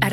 At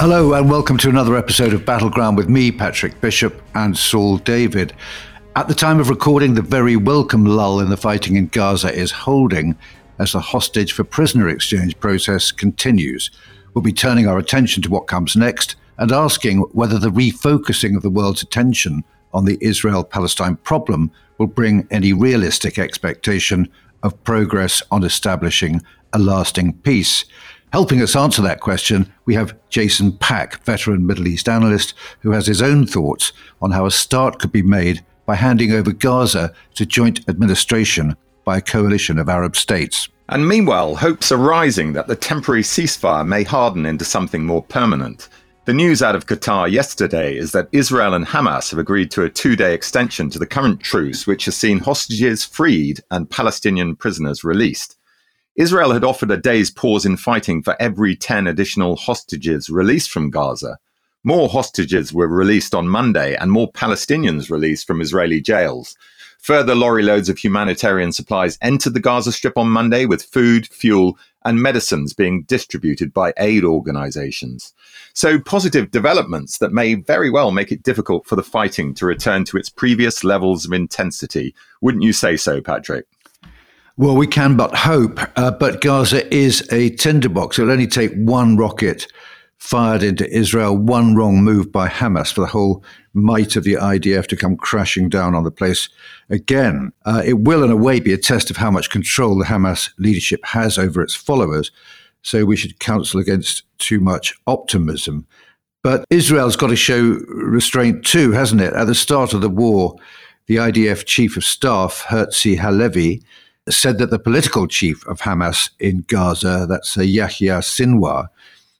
Hello and welcome to another episode of Battleground with me, Patrick Bishop, and Saul David. At the time of recording, the very welcome lull in the fighting in Gaza is holding as the hostage for prisoner exchange process continues. We'll be turning our attention to what comes next and asking whether the refocusing of the world's attention on the Israel-Palestine problem will bring any realistic expectation of progress on establishing a lasting peace. Helping us answer that question, we have Jason Pack, veteran Middle East analyst, who has his own thoughts on how a start could be made by handing over Gaza to joint administration by a coalition of Arab states. And meanwhile, hopes are rising that the temporary ceasefire may harden into something more permanent. The news out of Qatar yesterday is that Israel and Hamas have agreed to a 2-day extension to the current truce, which has seen hostages freed and Palestinian prisoners released. Israel had offered a day's pause in fighting for every 10 additional hostages released from Gaza. More hostages were released on Monday and more Palestinians released from Israeli jails. Further lorry loads of humanitarian supplies entered the Gaza Strip on Monday, with food, fuel, and medicines being distributed by aid organizations. So positive developments that may very well make it difficult for the fighting to return to its previous levels of intensity. Wouldn't you say so, Patrick? Well, we can but hope, but Gaza is a tinderbox. It'll only take one rocket fired into Israel, one wrong move by Hamas for the whole might of the IDF to come crashing down on the place again. It will, in a way, be a test of how much control the Hamas leadership has over its followers, so we should counsel against too much optimism. But Israel's got to show restraint too, hasn't it? At the start of the war, the IDF chief of staff, Herzi Halevi, said that the political chief of Hamas in Gaza, that's Yahya Sinwar,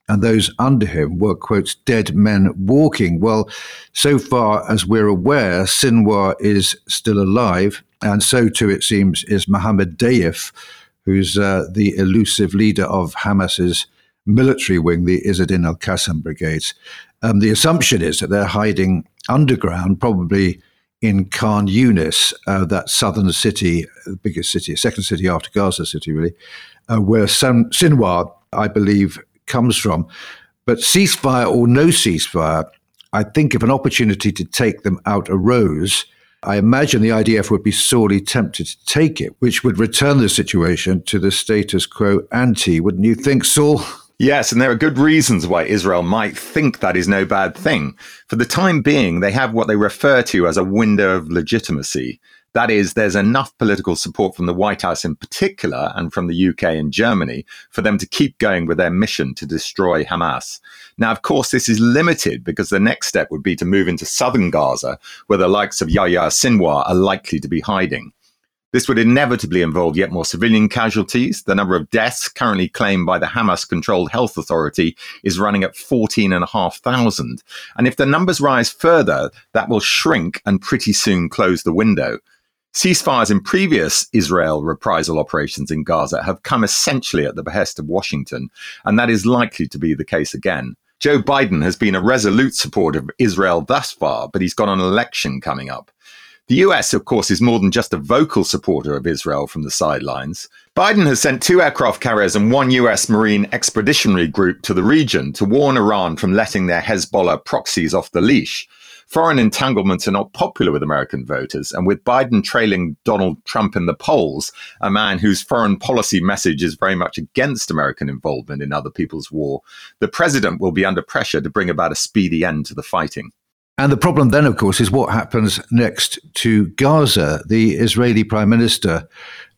and those under him were, quote, dead men walking. Well, so far as we're aware, Sinwar is still alive, and so too, it seems, is Mohammed Deif, who's the elusive leader of Hamas's military wing, the Izz ad-Din al-Qassam Brigades. The assumption is that they're hiding underground, probably in Khan Yunis, that southern city, the biggest city, second city after Gaza City, really, where Sinwar, I believe, comes from. But ceasefire or no ceasefire, I think if an opportunity to take them out arose, I imagine the IDF would be sorely tempted to take it, which would return the situation to the status quo ante. Wouldn't you think, Saul? Yes, and there are good reasons why Israel might think that is no bad thing. For the time being, they have what they refer to as a window of legitimacy. That is, there's enough political support from the White House in particular and from the UK and Germany for them to keep going with their mission to destroy Hamas. Now, of course, this is limited because the next step would be to move into southern Gaza, where the likes of Yahya Sinwar are likely to be hiding. This would inevitably involve yet more civilian casualties. The number of deaths currently claimed by the Hamas-controlled health authority is running at 14,500. And if the numbers rise further, that will shrink and pretty soon close the window. Ceasefires in previous Israel reprisal operations in Gaza have come essentially at the behest of Washington, and that is likely to be the case again. Joe Biden has been a resolute supporter of Israel thus far, but he's got an election coming up. The US, of course, is more than just a vocal supporter of Israel from the sidelines. Biden has sent 2 aircraft carriers and 1 US Marine expeditionary group to the region to warn Iran from letting their Hezbollah proxies off the leash. Foreign entanglements are not popular with American voters, and with Biden trailing Donald Trump in the polls, a man whose foreign policy message is very much against American involvement in other people's war, the president will be under pressure to bring about a speedy end to the fighting. And the problem then, of course, is what happens next to Gaza. The Israeli Prime Minister,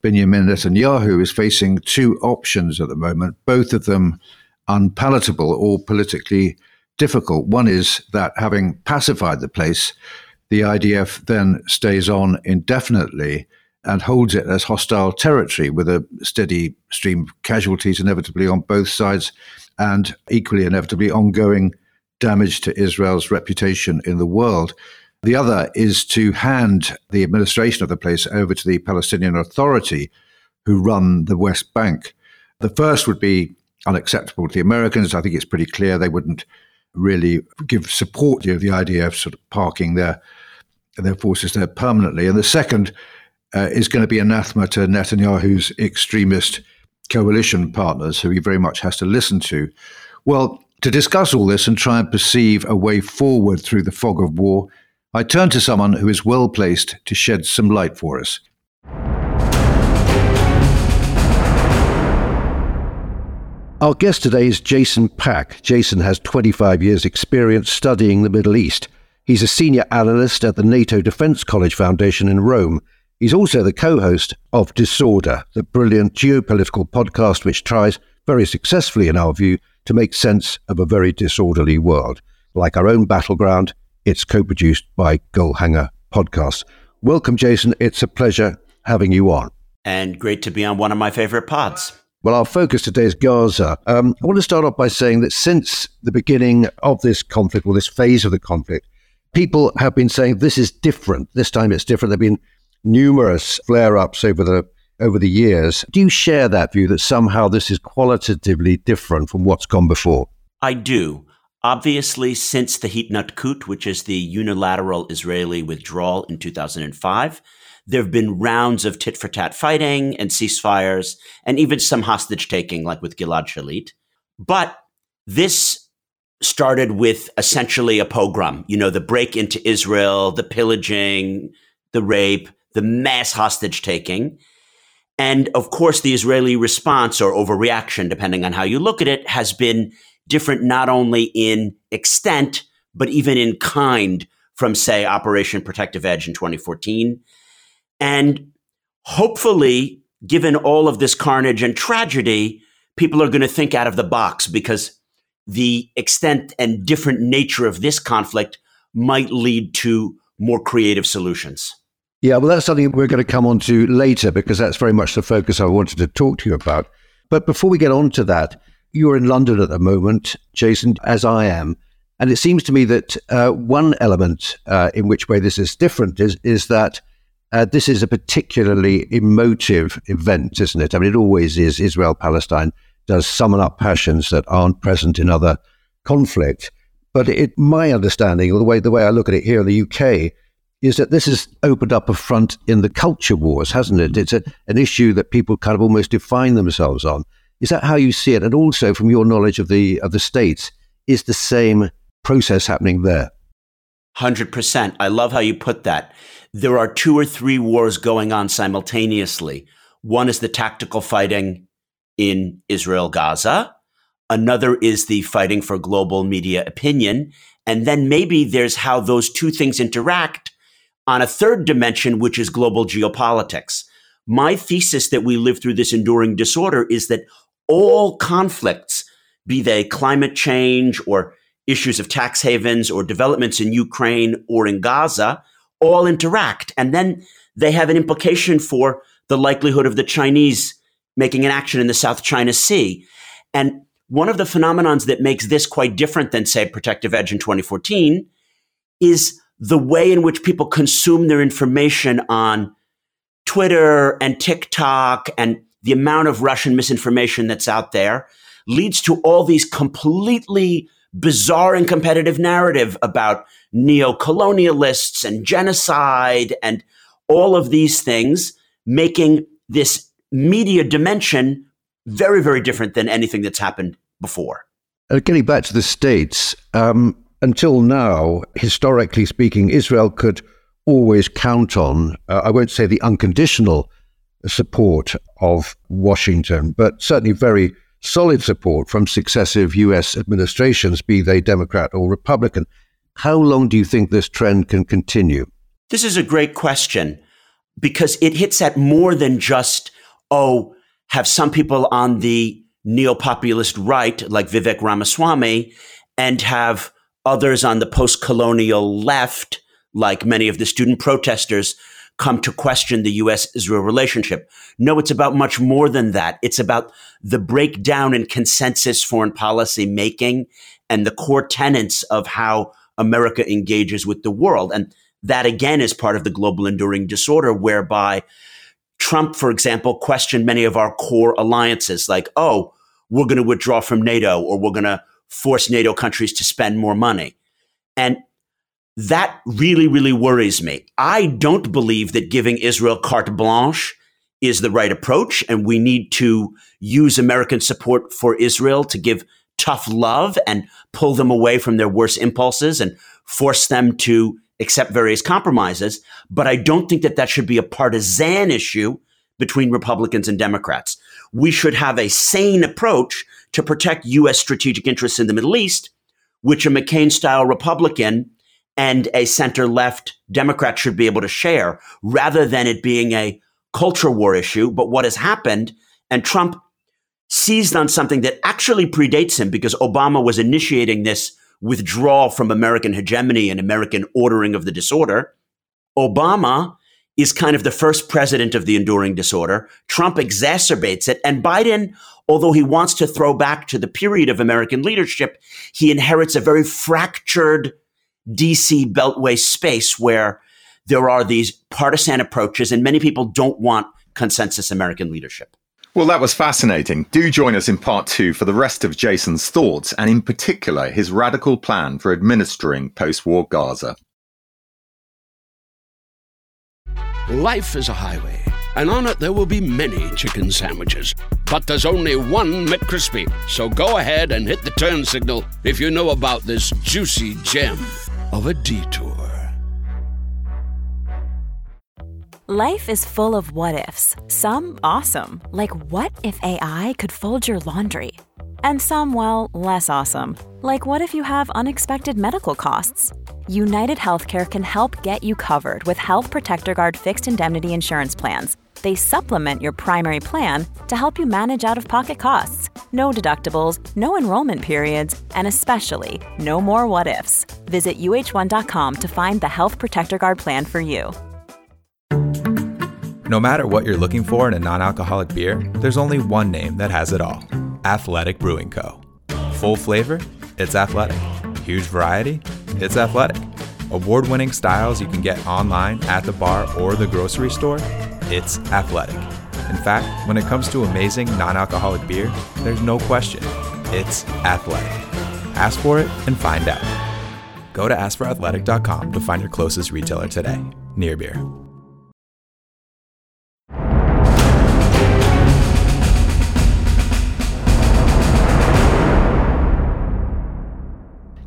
Benjamin Netanyahu, is facing 2 options at the moment, both of them unpalatable or politically difficult. One is that having pacified the place, the IDF then stays on indefinitely and holds it as hostile territory with a steady stream of casualties inevitably on both sides and equally inevitably ongoing damage to Israel's reputation in the world. The other is to hand the administration of the place over to the Palestinian Authority, who run the West Bank. The first would be unacceptable to the Americans. I think it's pretty clear they wouldn't really give support to the IDF sort of parking their forces there permanently. And the second is going to be anathema to Netanyahu's extremist coalition partners, who he very much has to listen to. Well, to discuss all this and try and perceive a way forward through the fog of war, I turn to someone who is well-placed to shed some light for us. Our guest today is Jason Pack. Jason has 25 years' experience studying the Middle East. He's a senior analyst at the NATO Defence College Foundation in Rome. He's also the co-host of Disorder, the brilliant geopolitical podcast which tries, very successfully in our view, to make sense of a very disorderly world. Like our own Battleground, it's co-produced by Goalhanger Podcast. Welcome, Jason. It's a pleasure having you on. And great to be on one of my favorite pods. Well, our focus today is Gaza. I want to start off by saying that since the beginning of this conflict, or this phase of the conflict, people have been saying this is different. This time it's different. There have been numerous flare-ups over the years. Do you share that view that somehow this is qualitatively different from what's gone before? I do. Obviously, since the Hitnatkut, which is the unilateral Israeli withdrawal in 2005, there have been rounds of tit-for-tat fighting and ceasefires and even some hostage-taking, like with Gilad Shalit. But this started with essentially a pogrom, the break into Israel, the pillaging, the rape, the mass hostage-taking. And of course, the Israeli response or overreaction, depending on how you look at it, has been different not only in extent, but even in kind from, say, Operation Protective Edge in 2014. And hopefully, given all of this carnage and tragedy, people are going to think out of the box because the extent and different nature of this conflict might lead to more creative solutions. Yeah, well, that's something we're going to come on to later because that's very much the focus I wanted to talk to you about. But before we get on to that, you're in London at the moment, Jason, as I am. And it seems to me that one element in which way this is different is that this is a particularly emotive event, isn't it? I mean, it always is. Israel-Palestine does summon up passions that aren't present in other conflict. But my understanding, or the way I look at it here in the UK, is that this has opened up a front in the culture wars, hasn't it? It's an issue that people kind of almost define themselves on. Is that how you see it? And also, from your knowledge of the States, is the same process happening there? 100%. I love how you put that. There are 2 or 3 wars going on simultaneously. One is the tactical fighting in Israel-Gaza. Another is the fighting for global media opinion. And then maybe there's how those 2 things interact on a third dimension, which is global geopolitics. My thesis that we live through this enduring disorder is that all conflicts, be they climate change or issues of tax havens or developments in Ukraine or in Gaza, all interact. And then they have an implication for the likelihood of the Chinese making an action in the South China Sea. And one of the phenomenons that makes this quite different than, say, Protective Edge in 2014 is the way in which people consume their information on Twitter and TikTok and the amount of Russian misinformation that's out there leads to all these completely bizarre and competitive narrative about neo-colonialists and genocide and all of these things, making this media dimension very, very different than anything that's happened before. Getting back to the States, until now, historically speaking, Israel could always count on, I won't say the unconditional support of Washington, but certainly very solid support from successive U.S. administrations, be they Democrat or Republican. How long do you think this trend can continue? This is a great question, because it hits at more than just, oh, have some people on the neo-populist right, like Vivek Ramaswamy, and have others on the post-colonial left, like many of the student protesters, come to question the U.S.-Israel relationship. No, it's about much more than that. It's about the breakdown in consensus foreign policy making and the core tenets of how America engages with the world. And that, again, is part of the global enduring disorder, whereby Trump, for example, questioned many of our core alliances, like, oh, we're going to withdraw from NATO, or we're going to force NATO countries to spend more money. And that really, really worries me. I don't believe that giving Israel carte blanche is the right approach, and we need to use American support for Israel to give tough love and pull them away from their worst impulses and force them to accept various compromises. But I don't think that that should be a partisan issue between Republicans and Democrats. We should have a sane approach to protect U.S. strategic interests in the Middle East, which a McCain-style Republican and a center-left Democrat should be able to share, rather than it being a culture war issue. But what has happened, and Trump seized on something that actually predates him, because Obama was initiating this withdrawal from American hegemony and American ordering of the disorder. Obama is kind of the first president of the enduring disorder. Trump exacerbates it. And Biden, although he wants to throw back to the period of American leadership, he inherits a very fractured DC Beltway space where there are these partisan approaches, and many people don't want consensus American leadership. Well, that was fascinating. Do join us in part two for the rest of Jason's thoughts, and in particular, his radical plan for administering post-war Gaza. Life is a highway, and on it there will be many chicken sandwiches. But there's only one McCrispy, so go ahead and hit the turn signal if you know about this juicy gem of a detour. Life is full of what-ifs, some awesome, like what if AI could fold your laundry? And some, well, less awesome, like what if you have unexpected medical costs? United Healthcare can help get you covered with Health Protector Guard fixed indemnity insurance plans. They supplement your primary plan to help you manage out-of-pocket costs. No deductibles, no enrollment periods, and especially no more what-ifs. Visit uh1.com to find the Health Protector Guard plan for you. No matter what you're looking for in a non-alcoholic beer, there's only one name that has it all. Athletic Brewing Co. Full flavor? It's Athletic. Huge variety? It's Athletic. Award-winning styles you can get online, at the bar, or the grocery store? It's Athletic. In fact, when it comes to amazing non-alcoholic beer, there's no question. It's Athletic. Ask for it and find out. Go to askforathletic.com to find your closest retailer today. Near beer.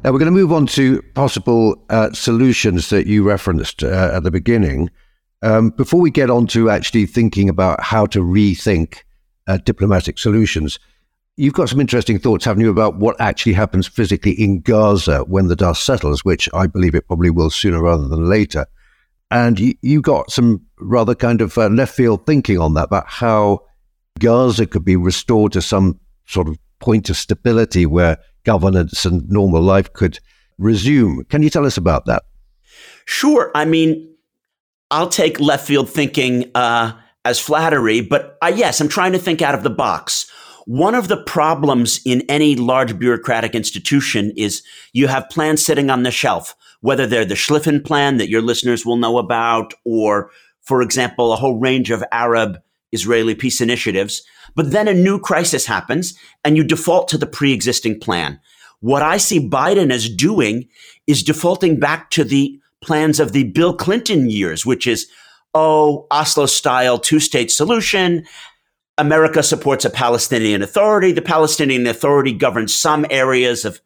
Now, we're going to move on to possible solutions that you referenced at the beginning. Before we get on to actually thinking about how to rethink diplomatic solutions, you've got some interesting thoughts, haven't you, about what actually happens physically in Gaza when the dust settles, which I believe it probably will sooner rather than later. And you got some rather kind of left field thinking on that, about how Gaza could be restored to some sort of point of stability where governance and normal life could resume. Can you tell us about that? Sure. I mean, I'll take left field thinking as flattery, but yes, I'm trying to think out of the box. One of the problems in any large bureaucratic institution is you have plans sitting on the shelf, whether they're the Schlieffen plan that your listeners will know about, or, for example, a whole range of Arab-Israeli peace initiatives. But then a new crisis happens and you default to the pre-existing plan. What I see Biden as doing is defaulting back to the plans of the Bill Clinton years, which is, Oslo-style two-state solution. America supports a Palestinian Authority. The Palestinian Authority governs some areas of,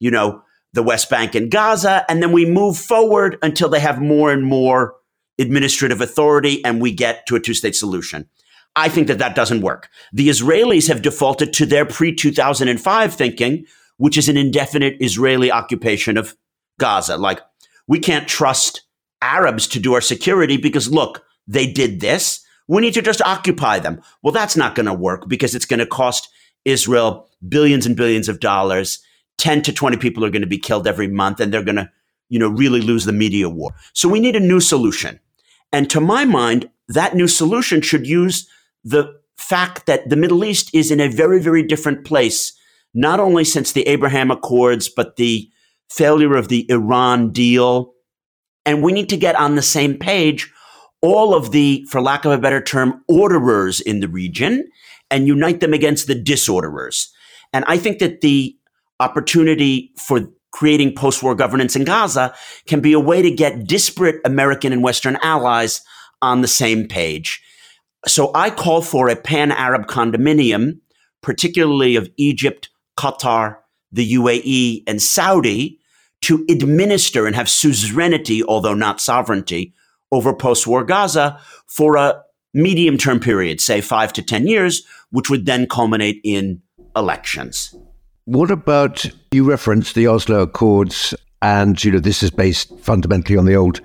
the West Bank and Gaza. And then we move forward until they have more and more administrative authority and we get to a two-state solution. I think that doesn't work. The Israelis have defaulted to their pre-2005 thinking, which is an indefinite Israeli occupation of Gaza. Like, we can't trust Arabs to do our security because, look, they did this. We need to just occupy them. Well, that's not going to work because it's going to cost Israel billions and billions of dollars. 10 to 20 people are going to be killed every month, and they're going to, really lose the media war. So we need a new solution. And to my mind, that new solution should use the fact that the Middle East is in a very, very different place, not only since the Abraham Accords, but the failure of the Iran deal. And we need to get on the same page, all of the, for lack of a better term, orderers in the region, and unite them against the disorderers. And I think that the opportunity for creating post-war governance in Gaza can be a way to get disparate American and Western allies on the same page. So I call for a pan-Arab condominium, particularly of Egypt, Qatar, the UAE, and Saudi, to administer and have suzerainty, although not sovereignty, over post-war Gaza for a medium-term period, say 5 to 10 years, which would then culminate in elections. What about, you referenced the Oslo Accords, and this is based fundamentally on the old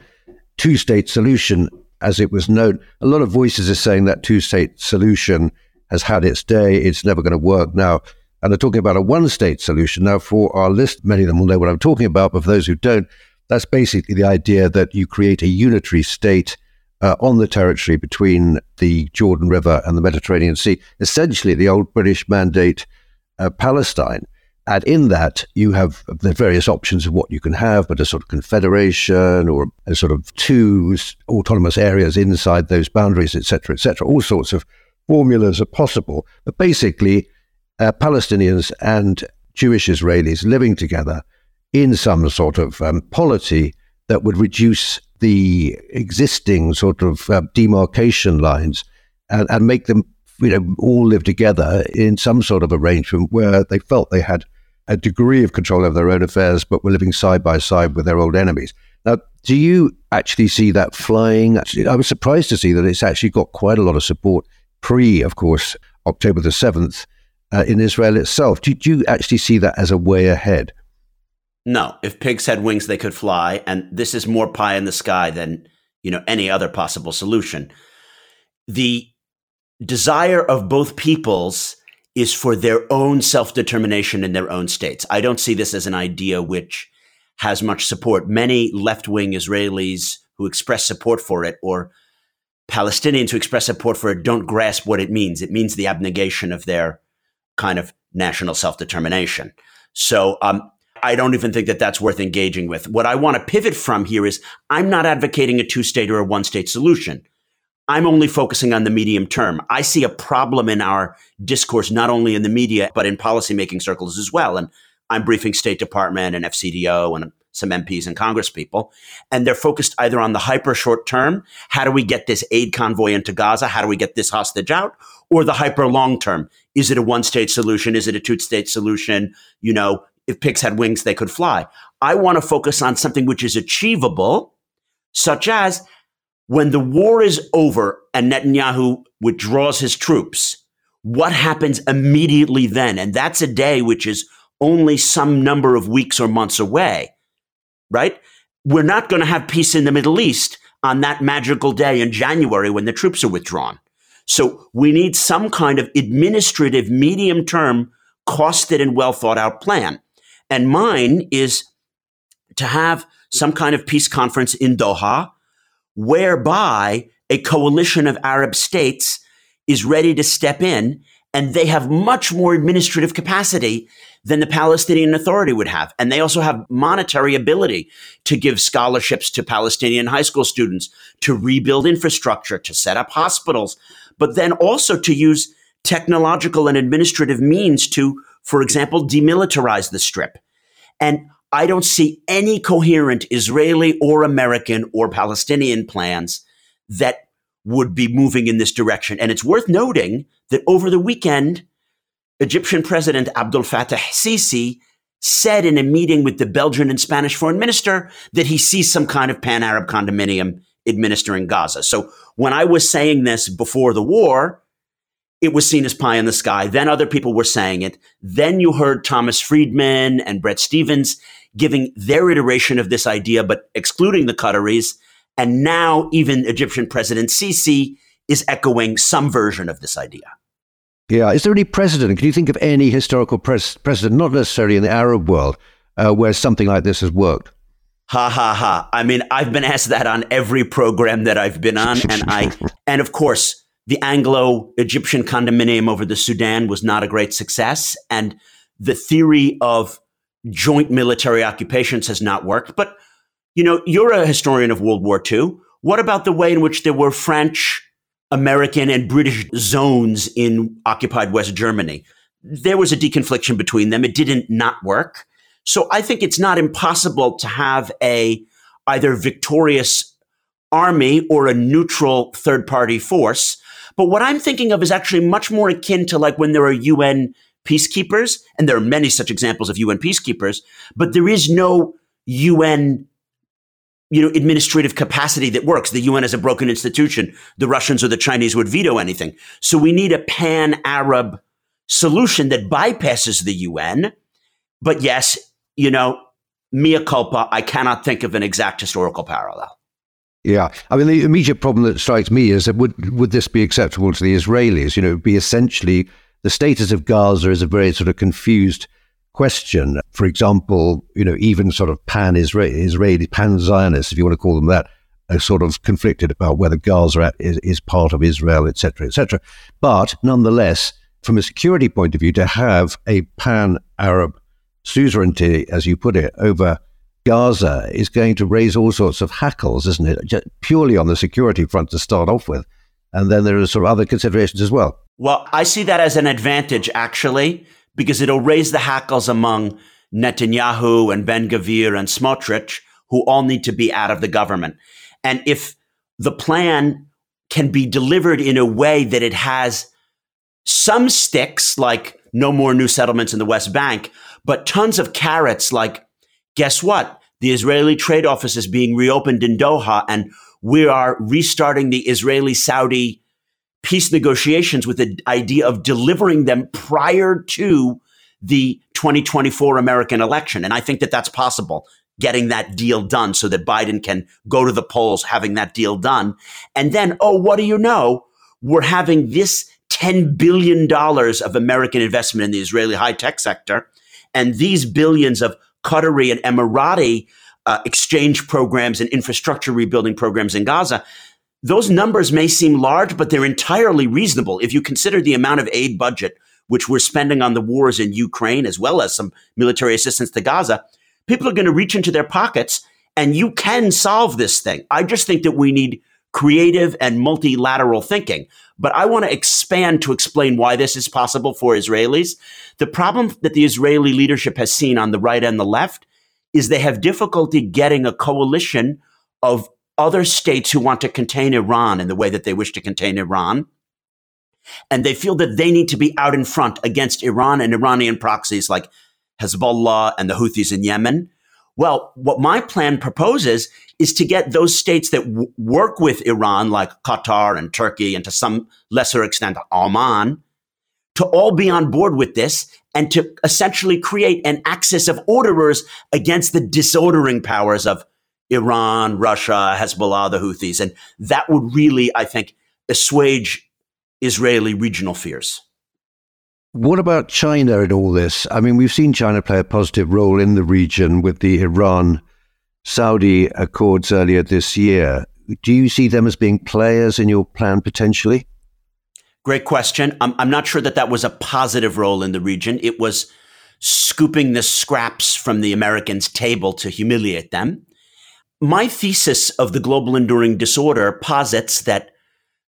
two-state solution, as it was known. A lot of voices are saying that two-state solution has had its day, it's never going to work now. And they're talking about a one-state solution. Now, for our list, many of them will know what I'm talking about, but for those who don't, that's basically the idea that you create a unitary state on the territory between the Jordan River and the Mediterranean Sea, essentially the old British mandate Palestine. And in that, you have the various options of what you can have, but a sort of confederation or a sort of two autonomous areas inside those boundaries, etc., etc. All sorts of formulas are possible, but basically, Palestinians and Jewish Israelis living together in some sort of polity that would reduce the existing sort of demarcation lines and make them, all live together in some sort of arrangement where they felt they had a degree of control over their own affairs, but were living side by side with their old enemies. Now, do you actually see that flying? I was surprised to see that it's actually got quite a lot of support of course, October the 7th, in Israel itself. Do you actually see that as a way ahead? No. If pigs had wings, they could fly. And this is more pie in the sky than, any other possible solution. The desire of both peoples is for their own self-determination in their own states. I don't see this as an idea which has much support. Many left-wing Israelis who express support for it, or Palestinians who express support for it, don't grasp what it means. It means the abnegation of their kind of national self-determination. So I don't even think that that's worth engaging with. What I want to pivot from here is I'm not advocating a two-state or a one-state solution. I'm only focusing on the medium term. I see a problem in our discourse, not only in the media, but in policymaking circles as well. And I'm briefing State Department and FCDO and some MPs and Congresspeople, and they're focused either on the hyper short term, how do we get this aid convoy into Gaza? How do we get this hostage out? Or the hyper long term. Is it a one state solution? Is it a two state solution? If pigs had wings, they could fly. I want to focus on something which is achievable, such as when the war is over and Netanyahu withdraws his troops, what happens immediately then? And that's a day which is only some number of weeks or months away. Right? We're not going to have peace in the Middle East on that magical day in January when the troops are withdrawn. So we need some kind of administrative, medium-term, costed and well-thought-out plan. And mine is to have some kind of peace conference in Doha, whereby a coalition of Arab states is ready to step in, and they have much more administrative capacity than the Palestinian Authority would have. And they also have monetary ability to give scholarships to Palestinian high school students, to rebuild infrastructure, to set up hospitals, but then also to use technological and administrative means to, for example, demilitarize the Strip And I don't see any coherent Israeli or American or Palestinian plans that would be moving in this direction. And it's worth noting that over the weekend, Egyptian President Abdel Fattah Sisi said in a meeting with the Belgian and Spanish foreign minister that he sees some kind of pan-Arab condominium administering Gaza. So when I was saying this before the war, it was seen as pie in the sky. Then other people were saying it. Then you heard Thomas Friedman and Bret Stephens giving their iteration of this idea, but excluding the Qataris. And now even Egyptian President Sisi is echoing some version of this idea. Yeah. Is there any precedent? Can you think of any historical precedent, not necessarily in the Arab world, where something like this has worked? Ha, ha, ha. I mean, I've been asked that on every program that I've been on. And of course, the Anglo-Egyptian condominium over the Sudan was not a great success. And the theory of joint military occupations has not worked. But, you know, you're a historian of World War II. What about the way in which there were French, American and British zones in occupied West Germany? There was a deconfliction between them. It didn't not work. So I think it's not impossible to have a either victorious army or a neutral third-party force. But what I'm thinking of is actually much more akin to like when there are UN peacekeepers, and there are many such examples of UN peacekeepers, but there is no UN administrative capacity that works. The UN is a broken institution. The Russians or the Chinese would veto anything. So we need a pan-Arab solution that bypasses the UN. But yes, you know, mea culpa, I cannot think of an exact historical parallel. Yeah. I mean, the immediate problem that strikes me is that would this be acceptable to the Israelis? You know, it would be essentially the status of Gaza is a very sort of confused question. For example, you know, even sort of pan-Israeli, pan-Zionists, if you want to call them that, are sort of conflicted about whether Gaza is part of Israel, et cetera, et cetera. But nonetheless, from a security point of view, to have a pan-Arab suzerainty, as you put it, over Gaza is going to raise all sorts of hackles, isn't it? Just purely on the security front to start off with. And then there are sort of other considerations as well. Well, I see that as an advantage, actually, because it'll raise the hackles among Netanyahu and Ben-Gvir and Smotrich, who all need to be out of the government. And if the plan can be delivered in a way that it has some sticks, like no more new settlements in the West Bank, but tons of carrots, like, guess what? The Israeli trade office is being reopened in Doha, and we are restarting the Israeli-Saudi peace negotiations with the idea of delivering them prior to the 2024 American election. And I think that that's possible, getting that deal done so that Biden can go to the polls, having that deal done. And then, oh, what do you know? We're having this $10 billion of American investment in the Israeli high-tech sector and these billions of Qatari and Emirati exchange programs and infrastructure rebuilding programs in Gaza. Those numbers may seem large, but they're entirely reasonable. If you consider the amount of aid budget, which we're spending on the wars in Ukraine, as well as some military assistance to Gaza, people are going to reach into their pockets and you can solve this thing. I just think that we need creative and multilateral thinking. But I want to expand to explain why this is possible for Israelis. The problem that the Israeli leadership has seen on the right and the left is they have difficulty getting a coalition of other states who want to contain Iran in the way that they wish to contain Iran. And they feel that they need to be out in front against Iran and Iranian proxies like Hezbollah and the Houthis in Yemen. Well, what my plan proposes is to get those states that work with Iran, like Qatar and Turkey, and to some lesser extent, Oman, to all be on board with this and to essentially create an axis of orderers against the disordering powers of Iran, Russia, Hezbollah, the Houthis. And that would really, I think, assuage Israeli regional fears. What about China in all this? I mean, we've seen China play a positive role in the region with the Iran-Saudi accords earlier this year. Do you see them as being players in your plan potentially? Great question. I'm not sure that was a positive role in the region. It was scooping the scraps from the Americans' table to humiliate them. My thesis of the global enduring disorder posits that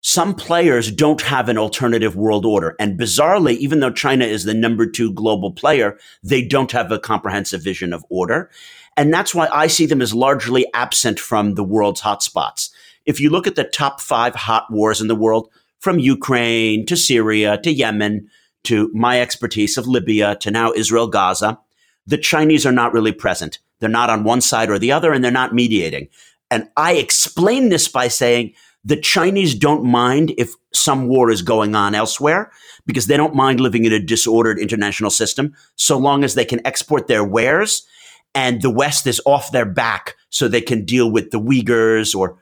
some players don't have an alternative world order. And bizarrely, even though China is the #2 global player, they don't have a comprehensive vision of order. And that's why I see them as largely absent from the world's hotspots. If you look at the top 5 hot wars in the world, from Ukraine to Syria to Yemen to my expertise of Libya to now Israel, Gaza, the Chinese are not really present. They're not on one side or the other, and they're not mediating. And I explain this by saying, the Chinese don't mind if some war is going on elsewhere because they don't mind living in a disordered international system so long as they can export their wares and the West is off their back so they can deal with the Uyghurs or,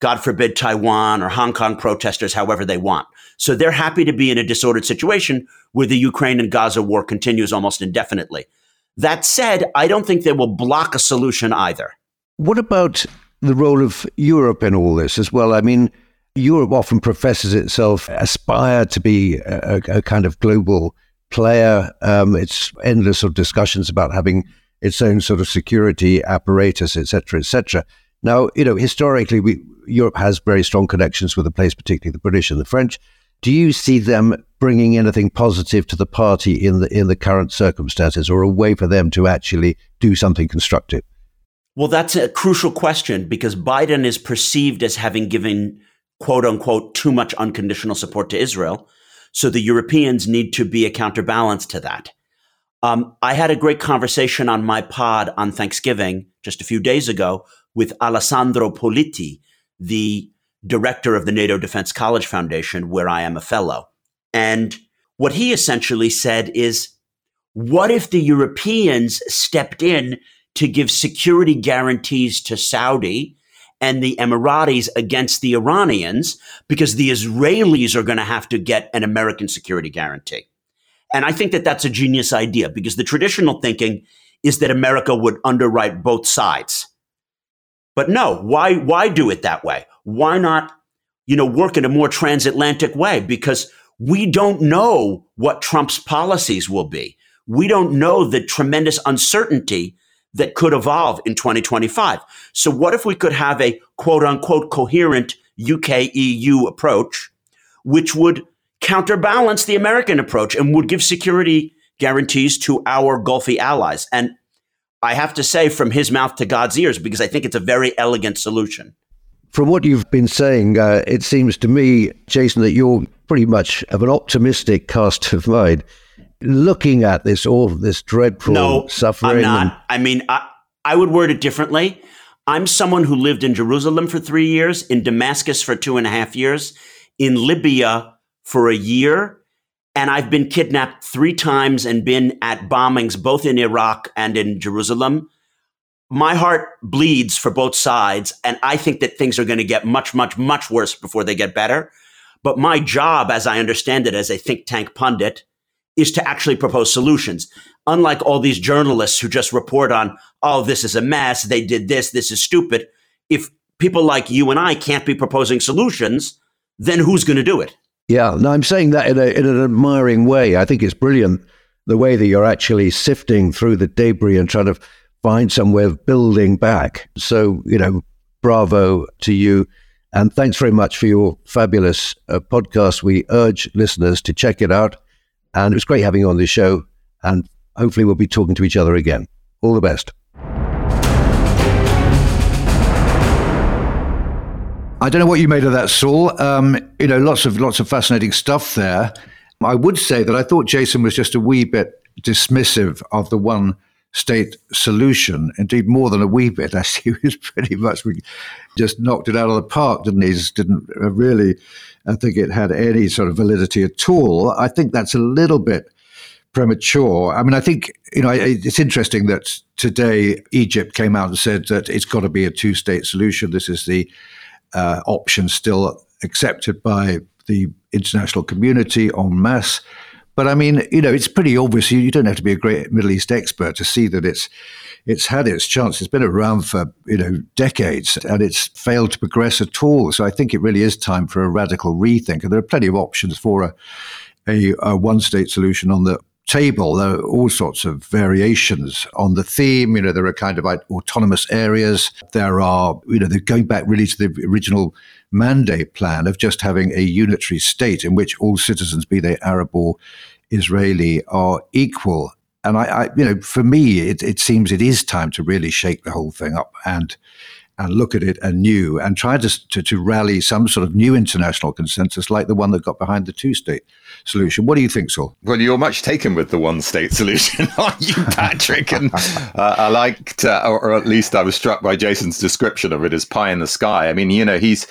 God forbid, Taiwan or Hong Kong protesters however they want. So they're happy to be in a disordered situation where the Ukraine and Gaza war continues almost indefinitely. That said, I don't think they will block a solution either. What about the role of Europe in all this as well? I mean, Europe often professes itself, aspire to be a kind of global player. It's endless sort of discussions about having its own sort of security apparatus, et cetera, et cetera. Now, you know, historically, Europe has very strong connections with the place, particularly the British and the French. Do you see them bringing anything positive to the party in the current circumstances, or a way for them to actually do something constructive? Well, that's a crucial question because Biden is perceived as having given, quote unquote, too much unconditional support to Israel. So the Europeans need to be a counterbalance to that. I had a great conversation on my pod on Thanksgiving just a few days ago with Alessandro Politi, the director of the NATO Defence College Foundation, where I am a fellow. And what he essentially said is, what if the Europeans stepped in to give security guarantees to Saudi and the Emiratis against the Iranians, because the Israelis are going to have to get an American security guarantee. And I think that that's a genius idea because the traditional thinking is that America would underwrite both sides. But no, why do it that way? Why not, you know, work in a more transatlantic way? Because we don't know what Trump's policies will be. We don't know the tremendous uncertainty that could evolve in 2025. So what if we could have a quote unquote coherent UK-EU approach, which would counterbalance the American approach and would give security guarantees to our Gulfi allies? And I have to say, from his mouth to God's ears, because I think it's a very elegant solution. From what you've been saying, it seems to me, Jason, that you're pretty much of an optimistic cast of mind. Looking at this, all this dreadful suffering. No, I'm not. I would word it differently. I'm someone who lived in Jerusalem for 3 years, in Damascus for 2.5 years, in Libya for a year, and I've been kidnapped 3 times and been at bombings both in Iraq and in Jerusalem. My heart bleeds for both sides, and I think that things are going to get much, much, much worse before they get better. But my job, as I understand it, as a think tank pundit, is to actually propose solutions. Unlike all these journalists who just report on, oh, this is a mess, they did this, this is stupid. If people like you and I can't be proposing solutions, then who's going to do it? Yeah, no, I'm saying that in an admiring way. I think it's brilliant, the way that you're actually sifting through the debris and trying to find some way of building back. So, you know, bravo to you. And thanks very much for your fabulous podcast. We urge listeners to check it out. And it was great having you on this show, and hopefully we'll be talking to each other again. All the best. I don't know what you made of that, Saul. You know, lots of fascinating stuff there. I would say that I thought Jason was just a wee bit dismissive of the one-state solution. Indeed, more than a wee bit. Actually, he was pretty much just knocked it out of the park, didn't he? Just didn't really. I think it had any sort of validity at all. I think that's a little bit premature. I mean, I think, you know, it's interesting that today Egypt came out and said that it's got to be a two-state solution. This is the option still accepted by the international community en masse. But I mean, you know, it's pretty obvious. You don't have to be a great Middle East expert to see that it's had its chance. It's been around for, you know, decades, and it's failed to progress at all. So I think it really is time for a radical rethink. And there are plenty of options for a one-state solution on the table. There are all sorts of variations on the theme. You know, there are kind of like autonomous areas. There are, you know, they're going back really to the original mandate plan of just having a unitary state in which all citizens, be they Arab or Israeli, are equal. And I you know, for me, it seems it is time to really shake the whole thing up and look at it anew and try to rally some sort of new international consensus like the one that got behind the two-state solution. What do you think, Saul? Well, you're much taken with the one-state solution, aren't you, Patrick? And I liked, or at least I was struck by Jason's description of it as pie in the sky. I mean, you know, he's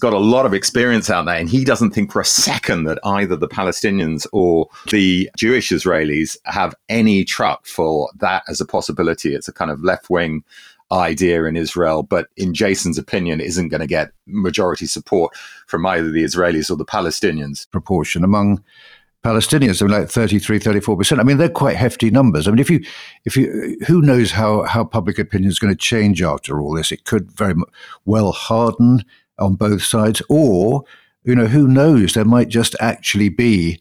got a lot of experience out there, and he doesn't think for a second that either the Palestinians or the Jewish Israelis have any truck for that as a possibility. It's a kind of left-wing idea in Israel, but in Jason's opinion, isn't going to get majority support from either the Israelis or the Palestinians. Proportion among Palestinians, I mean, like 33, 34%. I mean, they're quite hefty numbers. I mean, if you, who knows how public opinion is going to change after all this? It could very well harden on both sides, or, you know, who knows, there might just actually be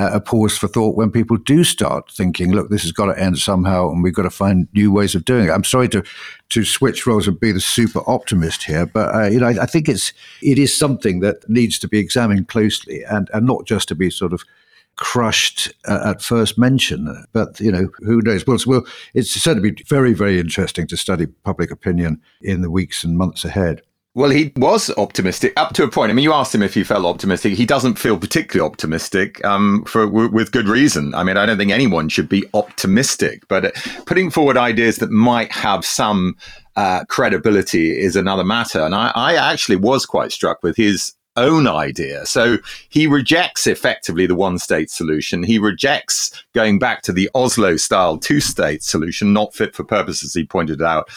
a pause for thought when people do start thinking, look, this has got to end somehow and we've got to find new ways of doing it. I'm sorry to switch roles and be the super optimist here, but you know, I think it is something that needs to be examined closely and not just to be sort of crushed at first mention. But, you know, who knows? Well, it's certainly very, very interesting to study public opinion in the weeks and months ahead. Well, he was optimistic up to a point. I mean, you asked him if he felt optimistic. He doesn't feel particularly optimistic with good reason. I mean, I don't think anyone should be optimistic, but putting forward ideas that might have some credibility is another matter. And I actually was quite struck with his own idea. So he rejects effectively the one-state solution. He rejects going back to the Oslo-style two-state solution, not fit for purpose, as he pointed out,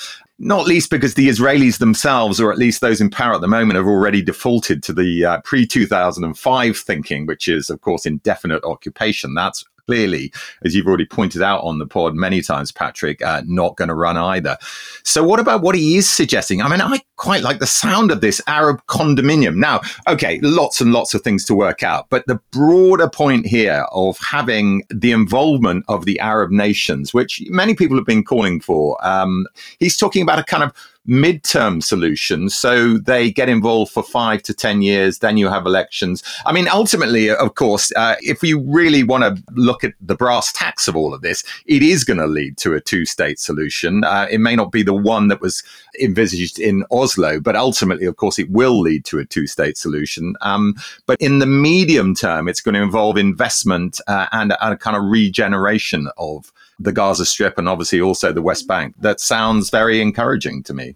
not least because the Israelis themselves, or at least those in power at the moment, have already defaulted to the pre-2005 thinking, which is, of course, indefinite occupation. That's clearly, as you've already pointed out on the pod many times, Patrick, not going to run either. So what about what he is suggesting? I mean, I quite like the sound of this Arab condominium. Now, okay, lots and lots of things to work out. But the broader point here of having the involvement of the Arab nations, which many people have been calling for, he's talking about a kind of midterm solutions. So they get involved for 5 to 10 years, then you have elections. I mean, ultimately, of course, if you really want to look at the brass tacks of all of this, it is going to lead to a two-state solution. It may not be the one that was envisaged in Oslo, but ultimately, of course, it will lead to a two-state solution. But in the medium term, it's going to involve investment and a kind of regeneration of the Gaza Strip and obviously also the West Bank. That sounds very encouraging to me.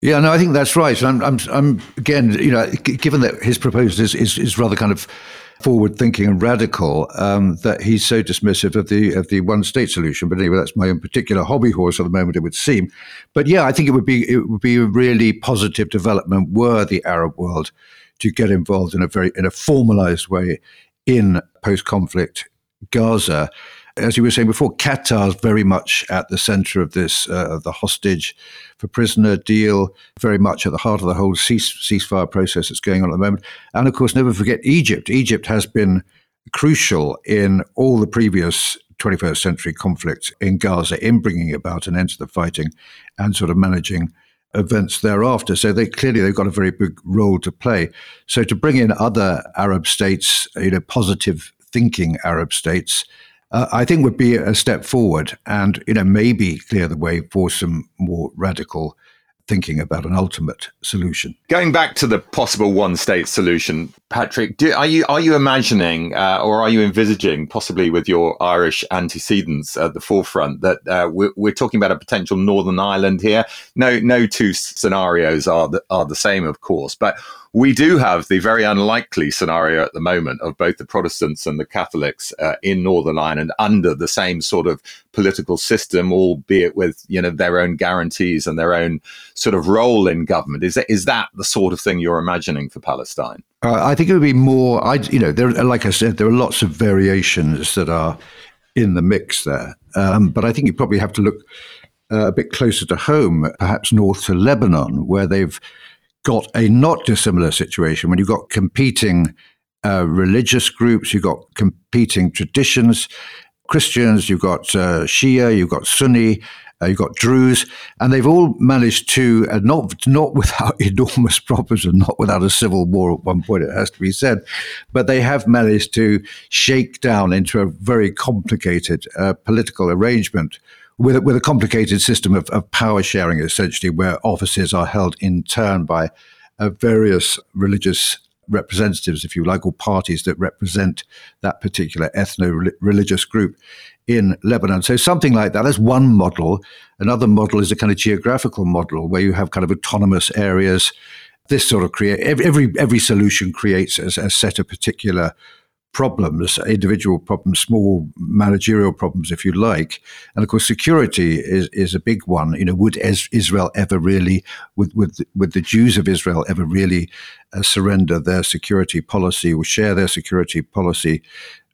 Yeah, no, I think that's right. I'm again, you know, given that his proposal is rather kind of forward-thinking and radical, that he's so dismissive of the one-state solution. But anyway, that's my own particular hobby horse at the moment, it would seem. But yeah, I think it would be a really positive development were the Arab world to get involved in a formalized way in post-conflict Gaza. As you were saying before, Qatar's very much at the center of this, of the hostage for prisoner deal, very much at the heart of the whole ceasefire process that's going on at the moment. And of course, never forget Egypt. Egypt has been crucial in all the previous 21st century conflicts in Gaza in bringing about an end to the fighting and sort of managing events thereafter. So they've got a very big role to play. So to bring in other Arab states, you know, positive thinking Arab states, I think would be a step forward and, you know, maybe clear the way for some more radical thinking about an ultimate solution. Going back to the possible one-state solution, Patrick, are you imagining or are you envisaging, possibly with your Irish antecedents at the forefront, that we're talking about a potential Northern Ireland here? No two scenarios are the same, of course, but we do have the very unlikely scenario at the moment of both the Protestants and the Catholics in Northern Ireland under the same sort of political system, albeit with, you know, their own guarantees and their own sort of role in government. Is that the sort of thing you're imagining for Palestine? I think it would be more. Like I said, there are lots of variations that are in the mix there, but I think you probably have to look a bit closer to home, perhaps north to Lebanon, where they've got a not dissimilar situation when you've got competing religious groups, you've got competing traditions, Christians, you've got Shia, you've got Sunni, you've got Druze, and they've all managed to, not without enormous problems and not without a civil war at one point, it has to be said, but they have managed to shake down into a very complicated political arrangement with a complicated system of power sharing, essentially, where offices are held in turn by various religious representatives, if you like, or parties that represent that particular ethno-religious group in Lebanon. So something like that, that's one model. Another model is a kind of geographical model where you have kind of autonomous areas. This sort of every solution creates a set of particular problems, individual problems, small managerial problems, if you like. And of course, security is a big one. You know, would Israel ever really, would the Jews of Israel ever really surrender their security policy or share their security policy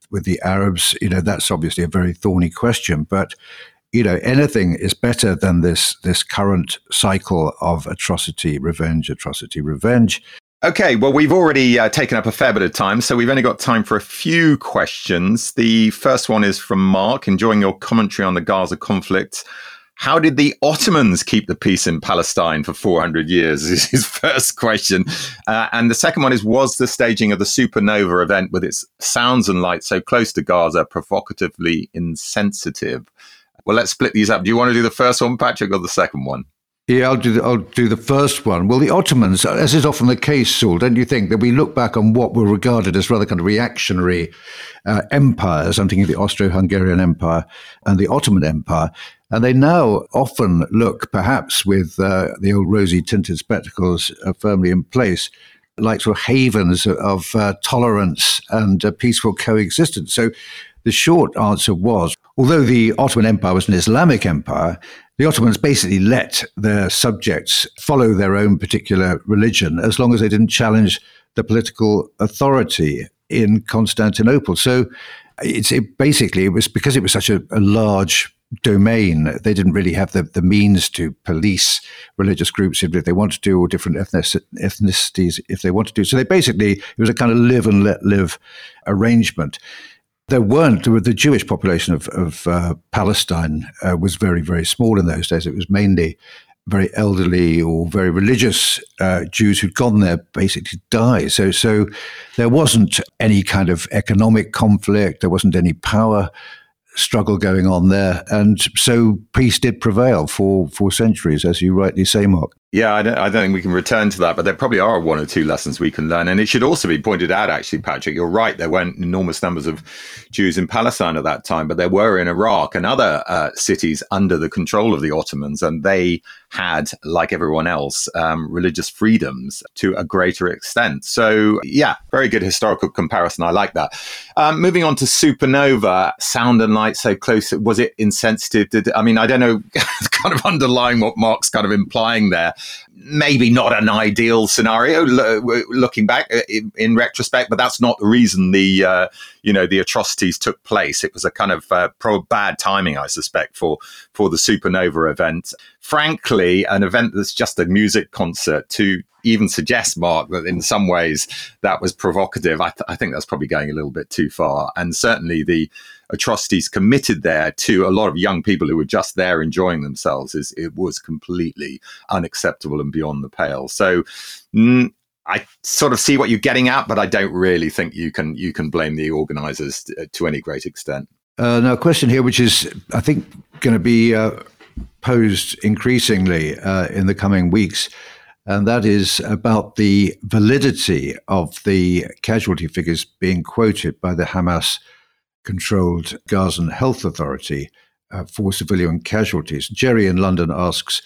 with the Arabs? You know, that's obviously a very thorny question, but you know, anything is better than this current cycle of atrocity, revenge, atrocity, revenge. Okay, well, we've already taken up a fair bit of time, so we've only got time for a few questions. The first one is from Mark. Enjoying your commentary on the Gaza conflict, how did the Ottomans keep the peace in Palestine for 400 years is his first question. And the second one is, was the staging of the supernova event with its sounds and lights so close to Gaza provocatively insensitive? Well, let's split these up. Do you want to do the first one, Patrick, or the second one? Yeah, I'll do the first one. Well, the Ottomans, as is often the case, Saul, don't you think, that we look back on what were regarded as rather kind of reactionary empires, I'm thinking of the Austro-Hungarian Empire and the Ottoman Empire, and they now often look, perhaps with the old rosy-tinted spectacles firmly in place, like sort of havens of tolerance and peaceful coexistence. So the short answer was, although the Ottoman Empire was an Islamic empire, the Ottomans basically let their subjects follow their own particular religion as long as they didn't challenge the political authority in Constantinople. So it was because it was such a large domain, they didn't really have the means to police religious groups if they wanted to, or different ethnicities if they wanted to. So they basically, it was a kind of live and let live arrangement. The Jewish population of Palestine was very, very small in those days. It was mainly very elderly or very religious Jews who'd gone there basically to die. So there wasn't any kind of economic conflict. There wasn't any power struggle going on there. And so peace did prevail for centuries, as you rightly say, Mark. Yeah, I don't think we can return to that, but there probably are one or two lessons we can learn. And it should also be pointed out, actually, Patrick, you're right, there weren't enormous numbers of Jews in Palestine at that time, but there were in Iraq and other cities under the control of the Ottomans. And they had, like everyone else, religious freedoms to a greater extent. So, yeah, very good historical comparison. I like that. Moving on to supernova, sound and light so close. Was it insensitive? I don't know, kind of underlying what Mark's kind of implying there. Maybe not an ideal scenario looking back in retrospect, but that's not the reason the atrocities took place. It was a kind of bad timing, I suspect, for the supernova event. Frankly, an event that's just a music concert, to even suggest, Mark, that in some ways that was provocative, I think that's probably going a little bit too far. And certainly the atrocities committed there to a lot of young people who were just there enjoying themselves, it was completely unacceptable and beyond the pale. So I sort of see what you're getting at, but I don't really think you can blame the organisers to any great extent. Now, a question here, which is, I think, going to be posed increasingly in the coming weeks, and that is about the validity of the casualty figures being quoted by the Hamas-controlled Gazan Health Authority for civilian casualties. Jerry in London asks,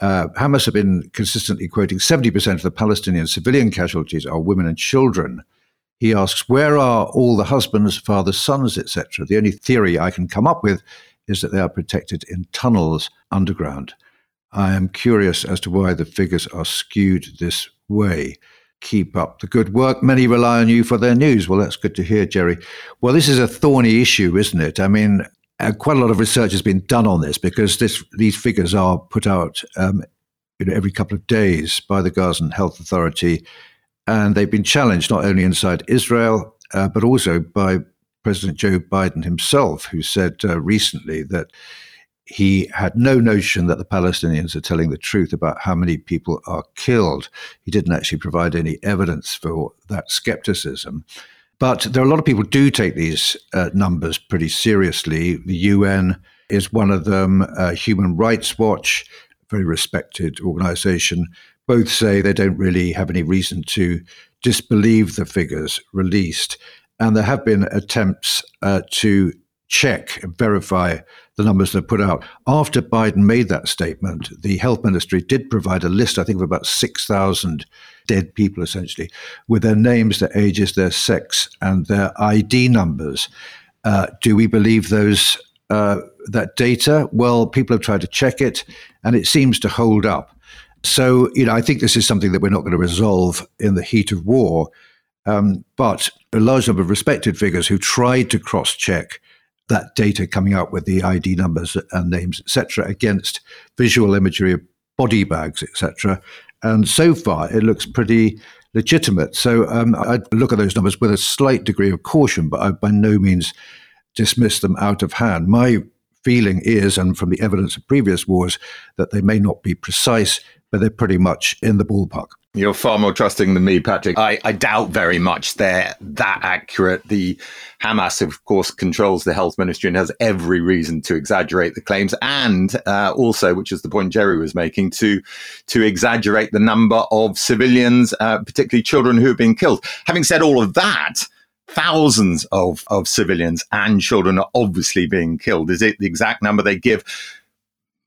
Hamas have been consistently quoting 70% of the Palestinian civilian casualties are women and children. He asks, where are all the husbands, fathers, sons, etc.? The only theory I can come up with is that they are protected in tunnels underground. I am curious as to why the figures are skewed this way. Keep up the good work. Many rely on you for their news. Well, that's good to hear, Jerry. Well, this is a thorny issue, isn't it? I mean, quite a lot of research has been done on this, because these figures are put out every couple of days by the Gazan Health Authority, and they've been challenged not only inside Israel, but also by President Joe Biden himself, who said recently that he had no notion that the Palestinians are telling the truth about how many people are killed. He didn't actually provide any evidence for that skepticism. But there are a lot of people who do take these numbers pretty seriously. The UN is one of them. Human Rights Watch, a very respected organization, both say they don't really have any reason to disbelieve the figures released. And there have been attempts to check and verify the numbers they've put out. After Biden made that statement, the health ministry did provide a list, I think, of about 6,000 dead people, essentially, with their names, their ages, their sex, and their ID numbers. Do we believe those that data? Well, people have tried to check it, and it seems to hold up. So, you know, I think this is something that we're not going to resolve in the heat of war. But a large number of respected figures who tried to cross-check that data coming out with the ID numbers and names, etc., against visual imagery of body bags, etc. And so far, it looks pretty legitimate. So I'd look at those numbers with a slight degree of caution, but I by no means dismiss them out of hand. My feeling is, and from the evidence of previous wars, that they may not be precise, but they're pretty much in the ballpark. You're far more trusting than me, Patrick. I doubt very much they're that accurate. The Hamas, of course, controls the health ministry and has every reason to exaggerate the claims and also, which is the point Jerry was making, to exaggerate the number of civilians, particularly children who have been killed. Having said all of that, thousands of civilians and children are obviously being killed. Is it the exact number they give?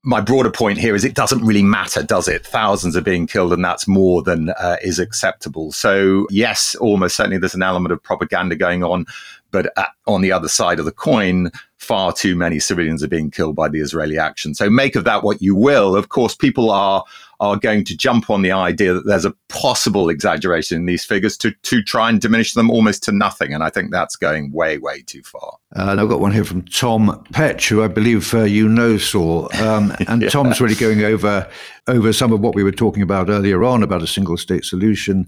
My broader point here is it doesn't really matter, does it? Thousands are being killed, and that's more than is acceptable. So, yes, almost certainly there's an element of propaganda going on. But on the other side of the coin, far too many civilians are being killed by the Israeli action. So make of that what you will. Of course, people are going to jump on the idea that there's a possible exaggeration in these figures to try and diminish them almost to nothing. And I think that's going way, way too far. And I've got one here from Tom Petch, who I believe you know, Saul. And yeah. Tom's really going over some of what we were talking about earlier on about a single state solution.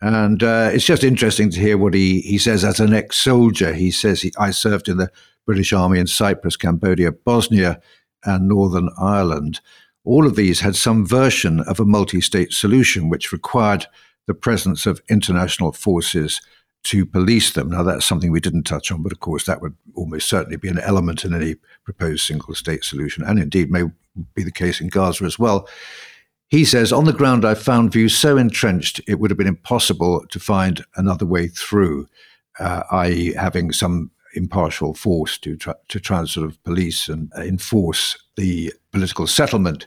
And it's just interesting to hear what he says as an ex-soldier. He says, I served in the British Army in Cyprus, Cambodia, Bosnia, and Northern Ireland. All of these had some version of a multi-state solution, which required the presence of international forces to police them. Now, that's something we didn't touch on, but of course, that would almost certainly be an element in any proposed single-state solution, and indeed may be the case in Gaza as well. He says, on the ground, I found views so entrenched, it would have been impossible to find another way through, i.e. having some impartial force to try and sort of police and enforce the political settlement.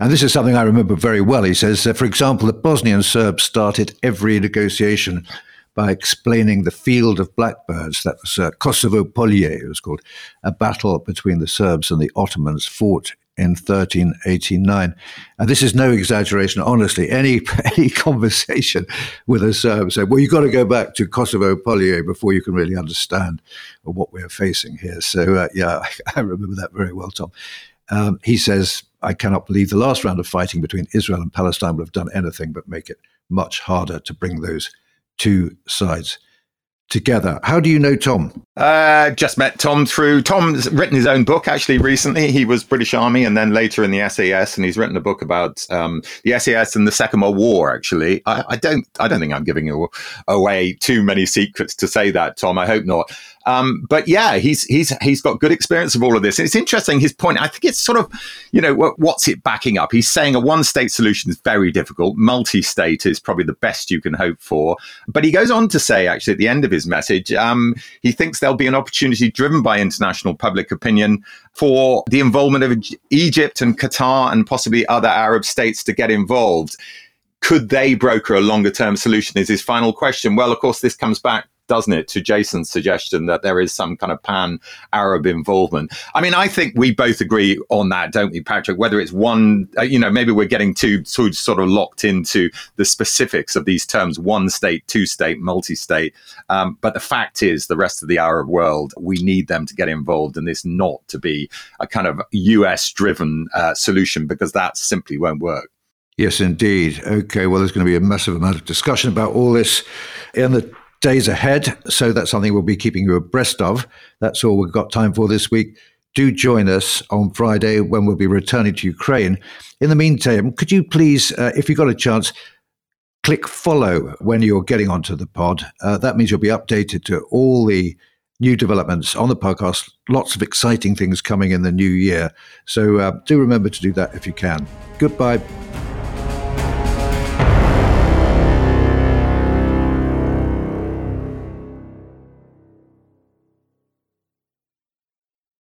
And this is something I remember very well. He says, for example, the Bosnian Serbs started every negotiation by explaining the Field of Blackbirds. That was Kosovo Polje, it was called, a battle between the Serbs and the Ottomans fought in 1389. And this is no exaggeration, honestly. Any conversation with a Serb said, well, you've got to go back to Kosovo Polje before you can really understand what we're facing here. So, I remember that very well, Tom. He says, I cannot believe the last round of fighting between Israel and Palestine would have done anything but make it much harder to bring those two sides together. How do you know Tom? Just met Tom through. Tom's written his own book actually recently. He was British Army and then later in the SAS, and he's written a book about the SAS and the Second World War. Actually, I don't think I'm giving away too many secrets to say that, Tom. I hope not. But yeah, he's got good experience of all of this. And it's interesting his point. I think it's sort of, you know, what's it backing up? He's saying a one-state solution is very difficult. Multi-state is probably the best you can hope for. But he goes on to say, actually, at the end of his message. He thinks there'll be an opportunity driven by international public opinion for the involvement of Egypt and Qatar and possibly other Arab states to get involved. Could they broker a longer term solution is his final question. Well, of course, this comes back, doesn't it, to Jason's suggestion that there is some kind of pan-Arab involvement. I mean, I think we both agree on that, don't we, Patrick? Whether it's one, maybe we're getting too sort of locked into the specifics of these terms, one state, two state, multi-state. But the fact is, the rest of the Arab world, we need them to get involved in this, not to be a kind of US-driven solution, because that simply won't work. Yes, indeed. Okay, well, there's going to be a massive amount of discussion about all this in the days ahead. So that's something we'll be keeping you abreast of. That's all we've got time for this week. Do join us on Friday when we'll be returning to Ukraine. In the meantime, could you please, if you got a chance, click follow when you're getting onto the pod. That means you'll be updated to all the new developments on the podcast. Lots of exciting things coming in the new year. So do remember to do that if you can. Goodbye.